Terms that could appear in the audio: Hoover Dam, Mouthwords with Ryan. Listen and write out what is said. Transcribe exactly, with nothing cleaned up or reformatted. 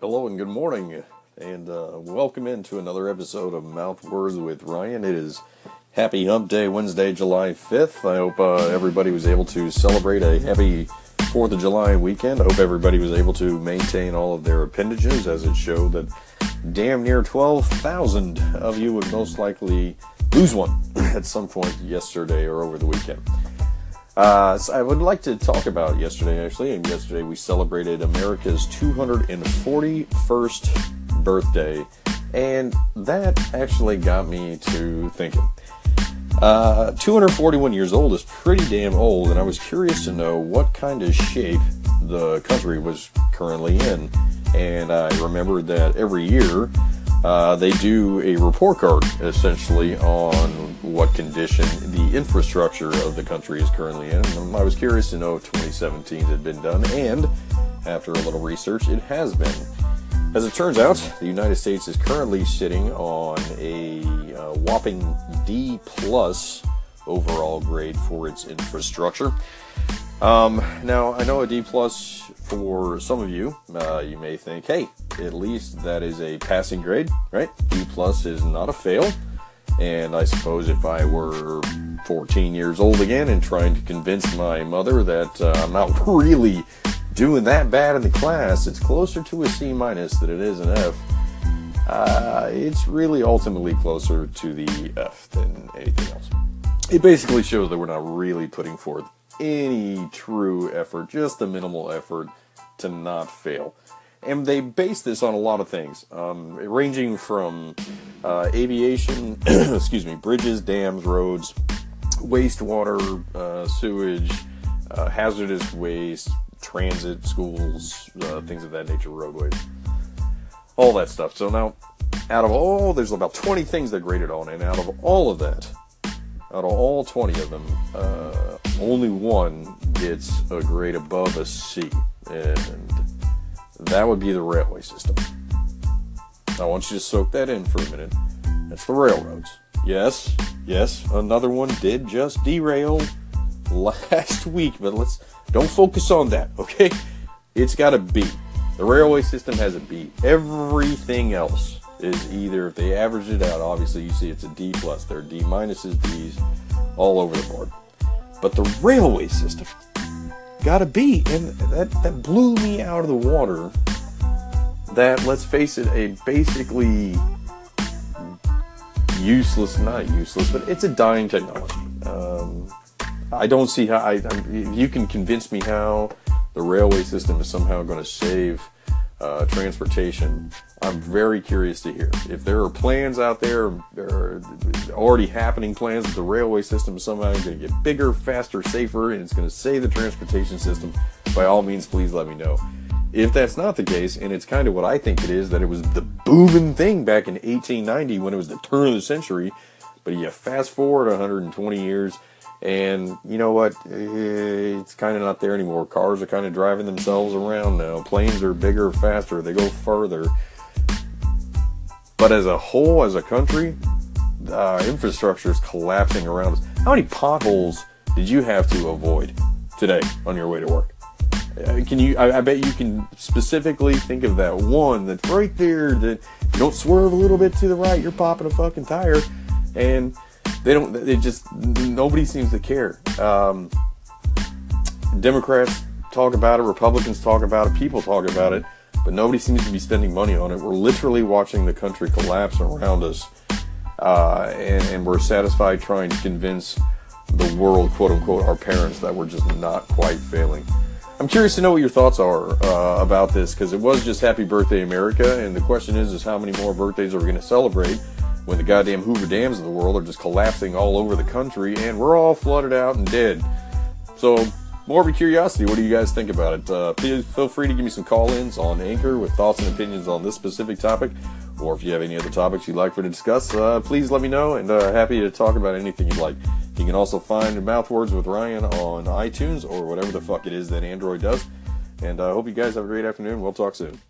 Hello and good morning, and uh, welcome into another episode of Mouthwords with Ryan. It is Happy Hump Day, Wednesday, July fifth. I hope uh, everybody was able to celebrate a happy fourth of July weekend. I hope everybody was able to maintain all of their appendages, as it showed that damn near twelve thousand of you would most likely lose one at some point yesterday or over the weekend. Uh, so I would like to talk about yesterday, actually. And yesterday we celebrated America's two hundred forty-first birthday, and that actually got me to thinking. Uh, two hundred forty-one years old is pretty damn old, and I was curious to know what kind of shape the country was currently in. And I remembered that every year uh, they do a report card, essentially, on what condition the infrastructure of the country is currently in. And I was curious to know if twenty seventeen had been done, and after a little research, it has been. As it turns out, the United States is currently sitting on a uh, whopping D plus overall grade for its infrastructure. Um, now, I know a D plus for some of you, uh, you may think, hey, at least that is a passing grade, right? D plus is not a fail. And I suppose if I were fourteen years old again and trying to convince my mother that uh, I'm not really doing that bad in the class, it's closer to a C minus than it is an F. Uh, it's really ultimately closer to the F than anything else. It basically shows that we're not really putting forth any true effort, just a minimal effort to not fail. And they base this on a lot of things, um, ranging from uh, aviation, excuse me, bridges, dams, roads, wastewater, uh, sewage, uh, hazardous waste, transit, schools, uh, things of that nature, roadways, all that stuff. So now, out of all, there's about twenty things they're graded on, and out of all of that, out of all twenty of them, uh, only one gets a grade above a C, and that would be the railway system. I want you to soak that in for a minute. That's the railroads. Yes, yes, another one did just derail last week, but let's don't focus on that, okay? It's got a B. The railway system has a B. Everything else is either, if they average it out, obviously you see it's a D plus. There are D minuses, D's, all over the board. But the railway system got a B, and that, that blew me out of the water. That, let's face it, a basically useless, not useless, but it's a dying technology. Um, I don't see how, I, I, you can convince me how the railway system is somehow going to save uh, transportation. I'm very curious to hear. If there are plans out there, there are already happening plans that the railway system is somehow going to get bigger, faster, safer, and it's going to save the transportation system, by all means, please let me know. If that's not the case, and it's kind of what I think it is, that it was the booming thing back in eighteen ninety when it was the turn of the century, but you fast forward one hundred twenty years, and you know what, it's kind of not there anymore. Cars are kind of driving themselves around now. Planes are bigger, faster, they go further. But as a whole, as a country, uh, infrastructure is collapsing around us. How many potholes did you have to avoid today on your way to work? Uh, can you? I, I bet you can specifically think of that one that's right there. That you don't swerve a little bit to the right, you're popping a fucking tire, and they don't. They just nobody seems to care. Um, Democrats talk about it, Republicans talk about it, people talk about it. But nobody seems to be spending money on it. We're literally watching the country collapse around us, uh, and, and we're satisfied trying to convince the world, quote-unquote, our parents, that we're just not quite failing. I'm curious to know what your thoughts are uh, about this, because it was just Happy Birthday, America, and the question is, is how many more birthdays are we going to celebrate when the goddamn Hoover Dams of the world are just collapsing all over the country, and we're all flooded out and dead? So, morbid curiosity, what do you guys think about it? Uh, please feel free to give me some call-ins on Anchor with thoughts and opinions on this specific topic, or if you have any other topics you'd like for to discuss, uh, please let me know, and uh, happy to talk about anything you'd like. You can also find Mouthwords with Ryan on iTunes, or whatever the fuck it is that Android does, and I uh, hope you guys have a great afternoon. We'll talk soon.